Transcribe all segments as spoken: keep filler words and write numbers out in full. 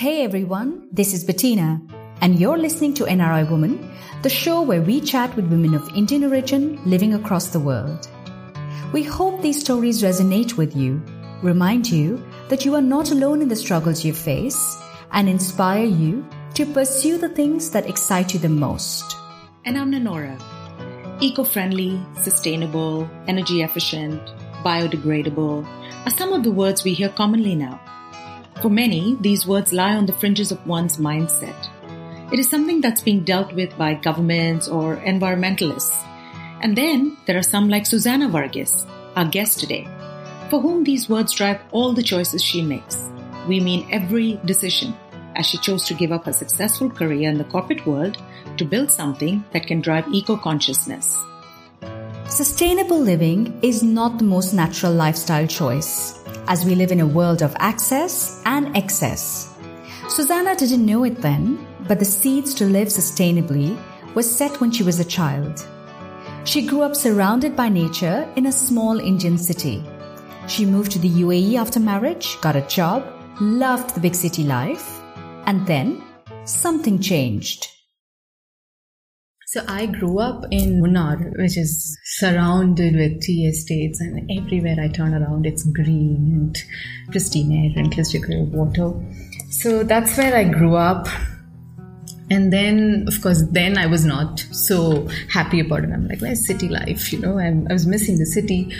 Hey everyone, this is Bettina, and you're listening to N R I Woman, the show where we chat with women of Indian origin living across the world. We hope these stories resonate with you, remind you that you are not alone in the struggles you face, and inspire you to pursue the things that excite you the most. And I'm Nanora. Eco-friendly, sustainable, energy efficient, biodegradable are some of the words we hear commonly now. For many, these words lie on the fringes of one's mindset. It is something that's being dealt with by governments or environmentalists. And then there are some like Susanna Vargas, our guest today, for whom these words drive all the choices she makes. We mean every decision, as she chose to give up her successful career in the corporate world to build something that can drive eco-consciousness. Sustainable living is not the most natural lifestyle choice, as we live in a world of access and excess. Susanna didn't know it then, but the seeds to live sustainably were set when she was a child. She grew up surrounded by nature in a small Indian city. She moved to the U A E after marriage, got a job, loved the big city life. And then, something changed. So I grew up in Munnar, which is surrounded with tea estates, and everywhere I turn around, it's green and pristine air and crystal clear water. So that's where I grew up. And then, of course, then I was not so happy about it. I'm like, where's city life? You know, I'm, I was missing the city.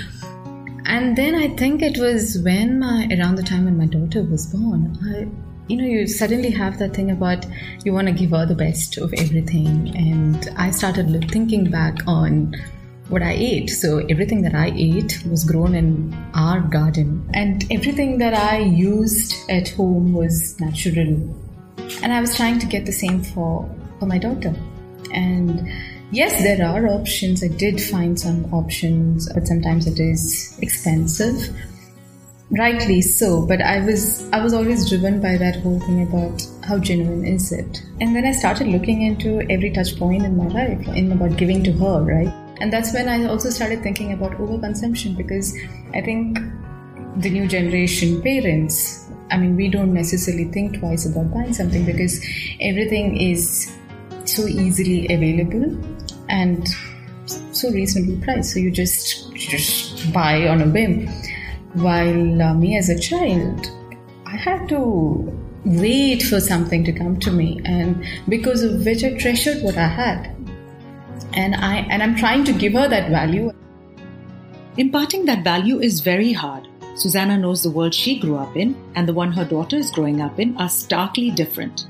And then I think it was when my, around the time when my daughter was born, I... You know, you suddenly have that thing about you want to give her the best of everything. And I started thinking back on what I ate. So everything that I ate was grown in our garden. And everything that I used at home was natural. And I was trying to get the same for, for my daughter. And yes, there are options. I did find some options, but sometimes it is expensive. Rightly so, but I was I was always driven by that whole thing about how genuine is it. And then I started looking into every touch point in my life, in about giving to her, right? And that's when I also started thinking about overconsumption, because I think the new generation parents, I mean, we don't necessarily think twice about buying something because everything is so easily available and so reasonably priced. So you just, just buy on a whim. While uh, me as a child, I had to wait for something to come to me, and because of which I treasured what I had. And, I, and I'm trying to give her that value. Imparting that value is very hard. Susanna knows the world she grew up in and the one her daughter is growing up in are starkly different.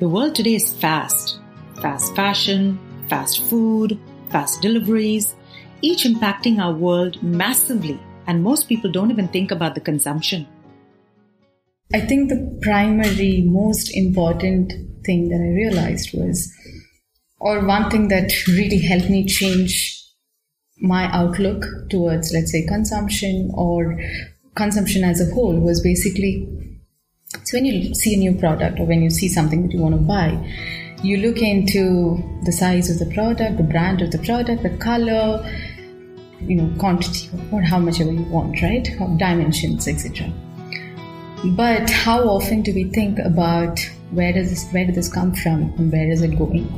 The world today is fast. Fast fashion, fast food, fast deliveries, each impacting our world massively. And most people don't even think about the consumption. I think the primary, most important thing that I realized was, or one thing that really helped me change my outlook towards, let's say, consumption or consumption as a whole, was basically, so when you see a new product or when you see something that you want to buy, you look into the size of the product, the brand of the product, the color, you know, quantity or how much ever you want, right? Dimensions, et cetera. But how often do we think about where does this, where did this come from and where is it going?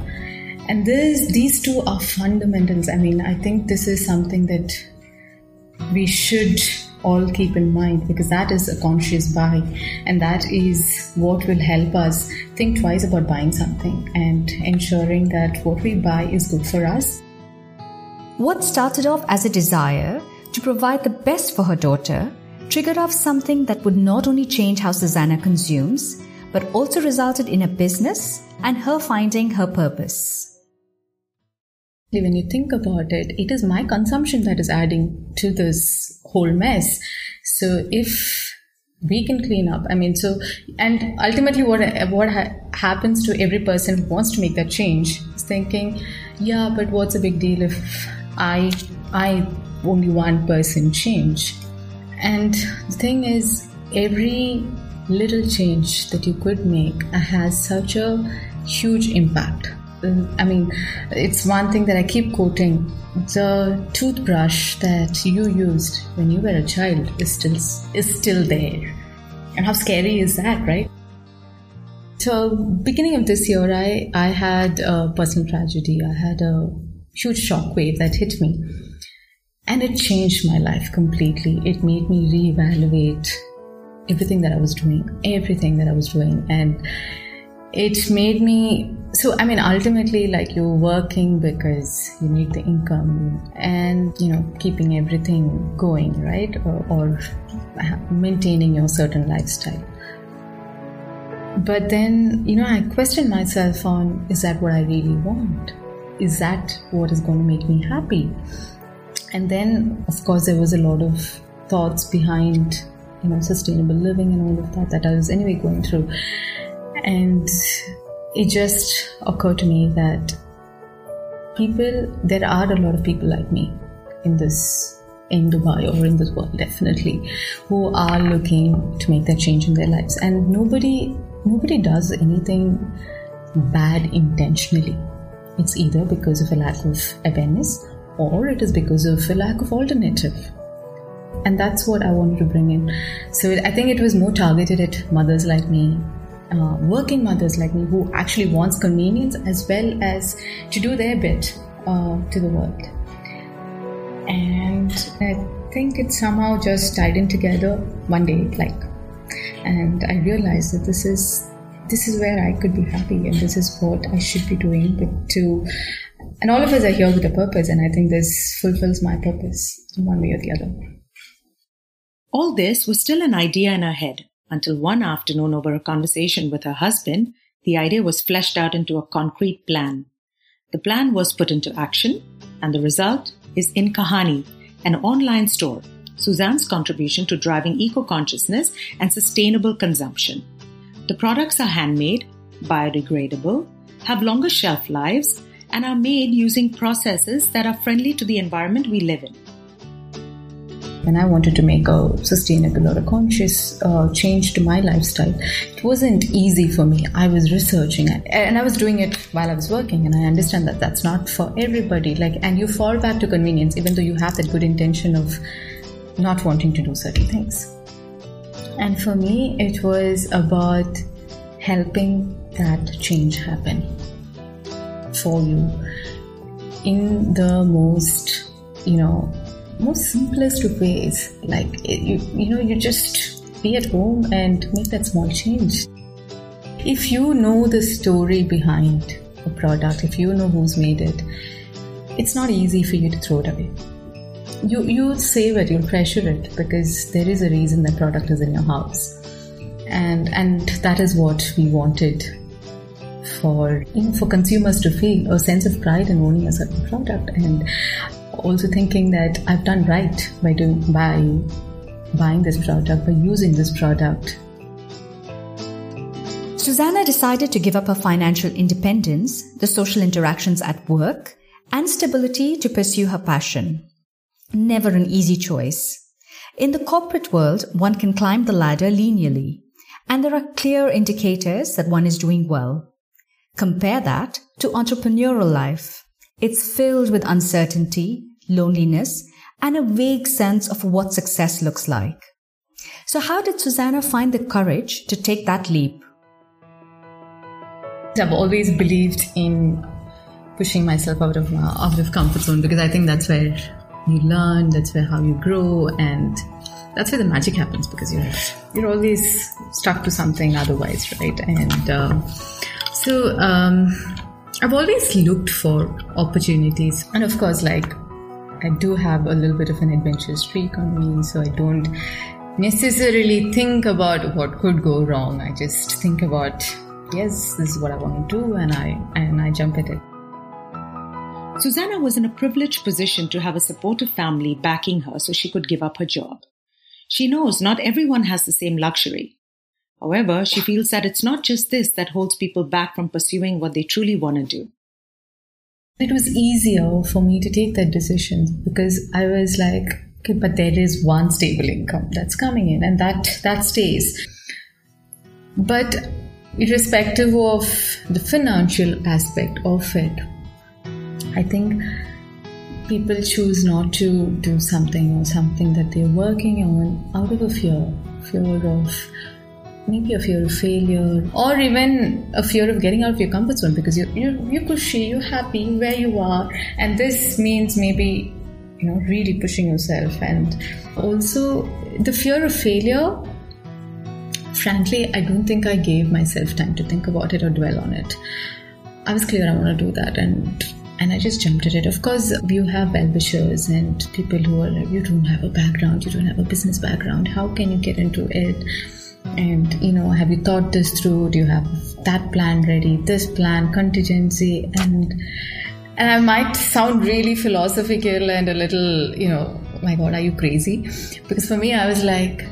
And this, these two are fundamentals. I mean, I think this is something that we should all keep in mind, because that is a conscious buy, and that is what will help us think twice about buying something and ensuring that what we buy is good for us. What started off as a desire to provide the best for her daughter triggered off something that would not only change how Susanna consumes, but also resulted in a business and her finding her purpose. When you think about it, it is my consumption that is adding to this whole mess. So if we can clean up, I mean, so, and ultimately what, what ha- happens to every person who wants to make that change is thinking, yeah, but what's a big deal if I, I only one person change? And the thing is, every little change that you could make has such a huge impact. I mean, it's one thing that I keep quoting. The toothbrush that you used when you were a child is still, is still there. And how scary is that, right? So beginning of this year, I, I had a personal tragedy. I had a huge shockwave that hit me. And it changed my life completely. It made me reevaluate everything that I was doing, everything that I was doing. And it made me, so I mean, ultimately, like, you're working because you need the income and, you know, keeping everything going, right? Or, or maintaining your certain lifestyle. But then, you know, I questioned myself on, is that what I really want? Is that what is going to make me happy? And then, of course, there was a lot of thoughts behind, you know, sustainable living and all of that that I was anyway going through. And it just occurred to me that people, there are a lot of people like me in this, in Dubai or in this world, definitely, who are looking to make that change in their lives. And nobody, nobody does anything bad intentionally. It's either because of a lack of awareness, or it is because of a lack of alternative. And that's what I wanted to bring in. So I think it was more targeted at mothers like me, uh, working mothers like me, who actually wants convenience as well as to do their bit uh, to the world. And I think it somehow just tied in together one day, like, and I realized that this is this is where I could be happy, and this is what I should be doing. But to And all of us are here with a purpose, and I think this fulfills my purpose in one way or the other. All this was still an idea in her head, until one afternoon over a conversation with her husband, the idea was fleshed out into a concrete plan. The plan was put into action, and the result is Inkahani, an online store, Suzanne's contribution to driving eco-consciousness and sustainable consumption. The products are handmade, biodegradable, have longer shelf lives, and are made using processes that are friendly to the environment we live in. When I wanted to make a sustainable or a conscious uh, change to my lifestyle, it wasn't easy for me. I was researching, and, and I was doing it while I was working, and I understand that that's not for everybody. Like, and you fall back to convenience, even though you have that good intention of not wanting to do certain things. And for me, it was about helping that change happen for you in the most, you know, most simplest of ways. Like, you, you know, you just be at home and make that small change. If you know the story behind a product, if you know who's made it, it's not easy for you to throw it away. You, you'll save it, you'll treasure it, because there is a reason that product is in your house. And, and that is what we wanted. For, you know, for consumers to feel a sense of pride in owning a certain product, and also thinking that I've done right by doing by buying this product, by using this product. Susanna decided to give up her financial independence, the social interactions at work, and stability to pursue her passion. Never an easy choice. In the corporate world, one can climb the ladder linearly, and there are clear indicators that one is doing well. Compare that to entrepreneurial life. It's filled with uncertainty, loneliness, and a vague sense of what success looks like. So how did Susanna find the courage to take that leap? I've always believed in pushing myself out of, out of comfort zone, because I think that's where you learn, that's where how you grow, and that's where the magic happens, because you're, you're always stuck to something otherwise, right? And... Uh, So, um, I've always looked for opportunities. And of course, like, I do have a little bit of an adventurous streak on me, so I don't necessarily think about what could go wrong. I just think about, yes, this is what I want to do, and I, and I jump at it. Susanna was in a privileged position to have a supportive family backing her so she could give up her job. She knows not everyone has the same luxury. However, she feels that it's not just this that holds people back from pursuing what they truly want to do. It was easier for me to take that decision, because I was like, okay, but there is one stable income that's coming in, and that, that stays. But irrespective of the financial aspect of it, I think people choose not to do something or something that they're working on out of a fear, fear of maybe a fear of failure, or even a fear of getting out of your comfort zone, because you're, you're, you're cushy, you're happy where you are, and this means maybe, you know, really pushing yourself. And also the fear of failure, frankly, I don't think I gave myself time to think about it or dwell on it. I was clear I want to do that, and and I just jumped at it. Of course, you have well-wishers and people who are like, you don't have a background, you don't have a business background, how can you get into it? And, you know, have you thought this through? Do you have that plan ready, this plan, contingency? And and I might sound really philosophical and a little, you know, my God, are you crazy? Because for me, I was like,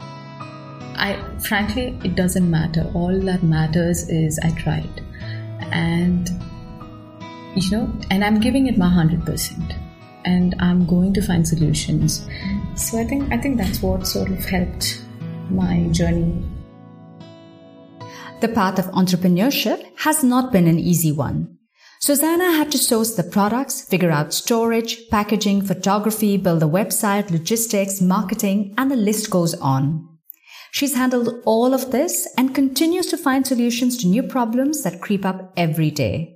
I frankly, it doesn't matter. All that matters is I tried. And you know, and I'm giving it my one hundred percent, and I'm going to find solutions. So I think I think that's what sort of helped my journey. The path of entrepreneurship has not been an easy one. Susanna had to source the products, figure out storage, packaging, photography, build a website, logistics, marketing, and the list goes on. She's handled all of this and continues to find solutions to new problems that creep up every day.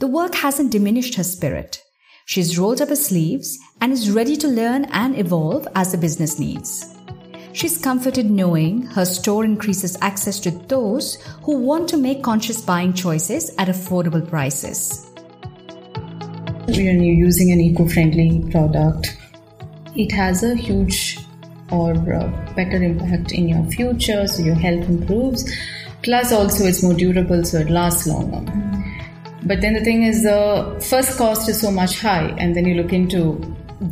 The work hasn't diminished her spirit. She's rolled up her sleeves and is ready to learn and evolve as the business needs. She's comforted knowing her store increases access to those who want to make conscious buying choices at affordable prices. When you're using an eco-friendly product, it has a huge or a better impact in your future, so your health improves. Plus also it's more durable, so it lasts longer. But then the thing is, the first cost is so much high, and then you look into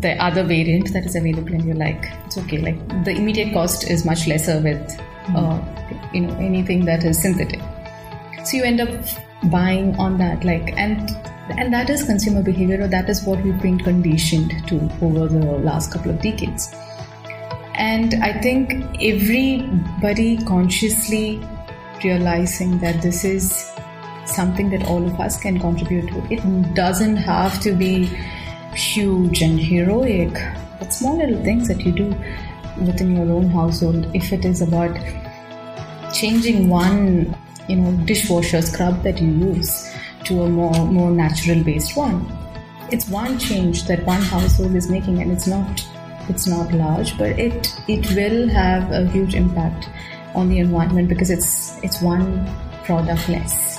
the other variant that is available and you're like, it's okay, like the immediate cost is much lesser with, mm-hmm. uh, you know, anything that is synthetic. So you end up buying on that, like, and and that is consumer behavior, or that is what we've been conditioned to over the last couple of decades. And I think everybody consciously realizing that this is something that all of us can contribute to. It doesn't have to be huge and heroic, but small little things that you do within your own household. If it is about changing one, you know, dishwasher scrub that you use to a more more natural based one, it's one change that one household is making, and it's not it's not large, but it it will have a huge impact on the environment, because it's it's one product less.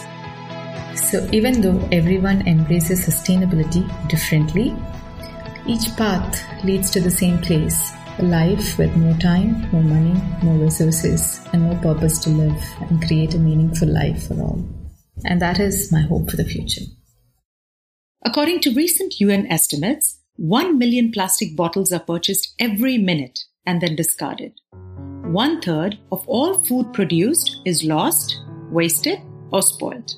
So even though everyone embraces sustainability differently, each path leads to the same place, a life with more time, more money, more resources, and more purpose to live and create a meaningful life for all. And that is my hope for the future. According to recent U N estimates, one million plastic bottles are purchased every minute and then discarded. One-third of all food produced is lost, wasted, or spoiled.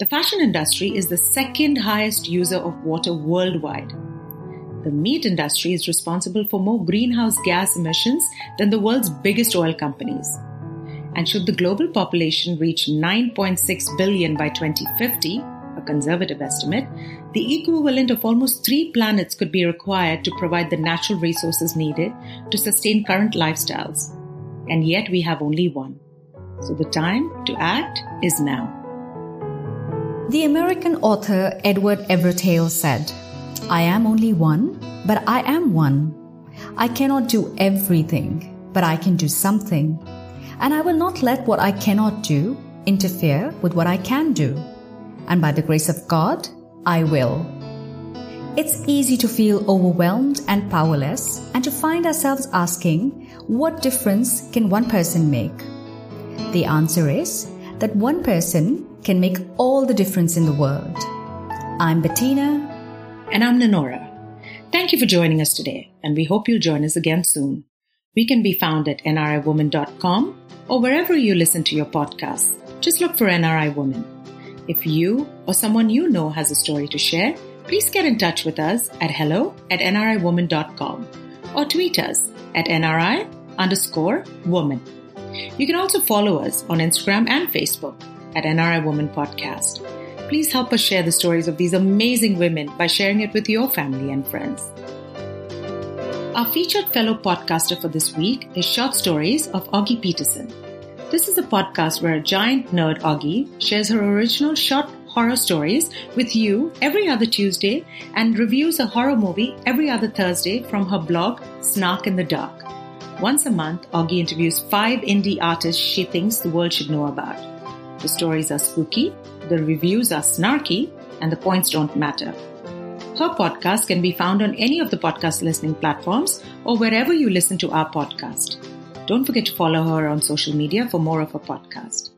The fashion industry is the second highest user of water worldwide. The meat industry is responsible for more greenhouse gas emissions than the world's biggest oil companies. And should the global population reach nine point six billion by twenty fifty, a conservative estimate, the equivalent of almost three planets could be required to provide the natural resources needed to sustain current lifestyles. And yet we have only one. So the time to act is now. The American author Edward Evertail said, "I am only one, but I am one. I cannot do everything, but I can do something. And I will not let what I cannot do interfere with what I can do. And by the grace of God, I will." It's easy to feel overwhelmed and powerless, and to find ourselves asking, what difference can one person make? The answer is that one person can make all the difference in the world. I'm Bettina. And I'm Nanora. Thank you for joining us today, and we hope you'll join us again soon. We can be found at N R I woman dot com or wherever you listen to your podcasts. Just look for N R I Woman. If you or someone you know has a story to share, please get in touch with us at hello at N R I woman dot com or tweet us at N R I underscore woman. You can also follow us on Instagram and Facebook at N R I Woman Podcast. Please help us share the stories of these amazing women by sharing it with your family and friends. Our featured fellow podcaster for this week is Short Stories of Augie Peterson. This is a podcast where a giant nerd, Augie, shares her original short horror stories with you every other Tuesday and reviews a horror movie every other Thursday from her blog, Snark in the Dark. Once a month, Augie interviews five indie artists she thinks the world should know about. The stories are spooky, the reviews are snarky, and the points don't matter. Her podcast can be found on any of the podcast listening platforms or wherever you listen to our podcast. Don't forget to follow her on social media for more of her podcast.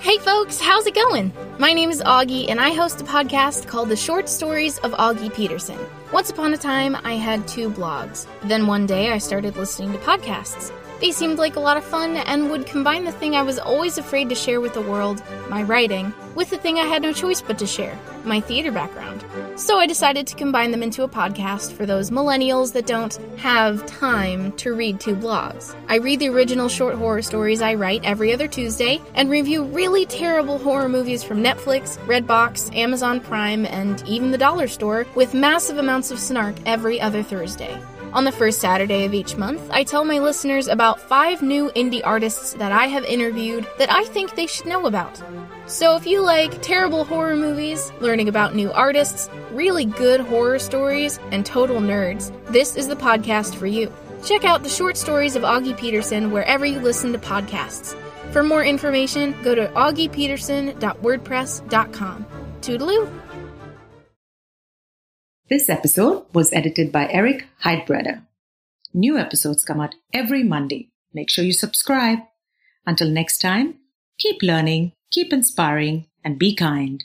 Hey folks, how's it going? My name is Augie and I host a podcast called The Short Stories of Augie Peterson. Once upon a time, I had two blogs. Then one day I started listening to podcasts. They seemed like a lot of fun and would combine the thing I was always afraid to share with the world, my writing, with the thing I had no choice but to share, my theater background. So I decided to combine them into a podcast for those millennials that don't have time to read two blogs. I read the original short horror stories I write every other Tuesday and review really terrible horror movies from Netflix, Redbox, Amazon Prime, and even the dollar store with massive amounts of snark every other Thursday. On the first Saturday of each month, I tell my listeners about five new indie artists that I have interviewed that I think they should know about. So if you like terrible horror movies, learning about new artists, really good horror stories, and total nerds, this is the podcast for you. Check out The Short Stories of Augie Peterson wherever you listen to podcasts. For more information, go to augie peterson dot wordpress dot com. Toodaloo! This episode was edited by Eric Heidbreder. New episodes come out every Monday. Make sure you subscribe. Until next time, keep learning, keep inspiring, and be kind.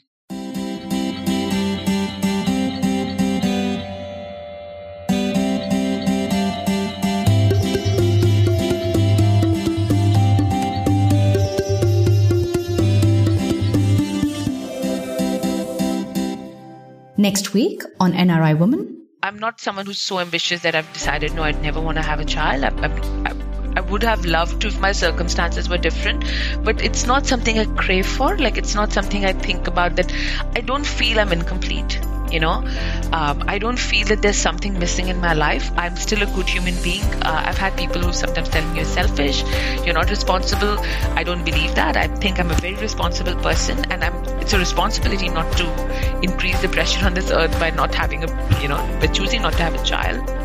Next week on N R I Woman. I'm not someone who's so ambitious that I've decided, no, I'd never want to have a child. I, I, I would have loved to if my circumstances were different, but it's not something I crave for. Like, it's not something I think about, that I don't feel I'm incomplete, you know. Um, I don't feel that there's something missing in my life. I'm still a good human being. Uh, I've had people who sometimes tell me you're selfish, you're not responsible. I don't believe that. I think I'm a very responsible person, and I'm it's a responsibility not to increase the pressure on this earth by not having a, you know, by choosing not to have a child.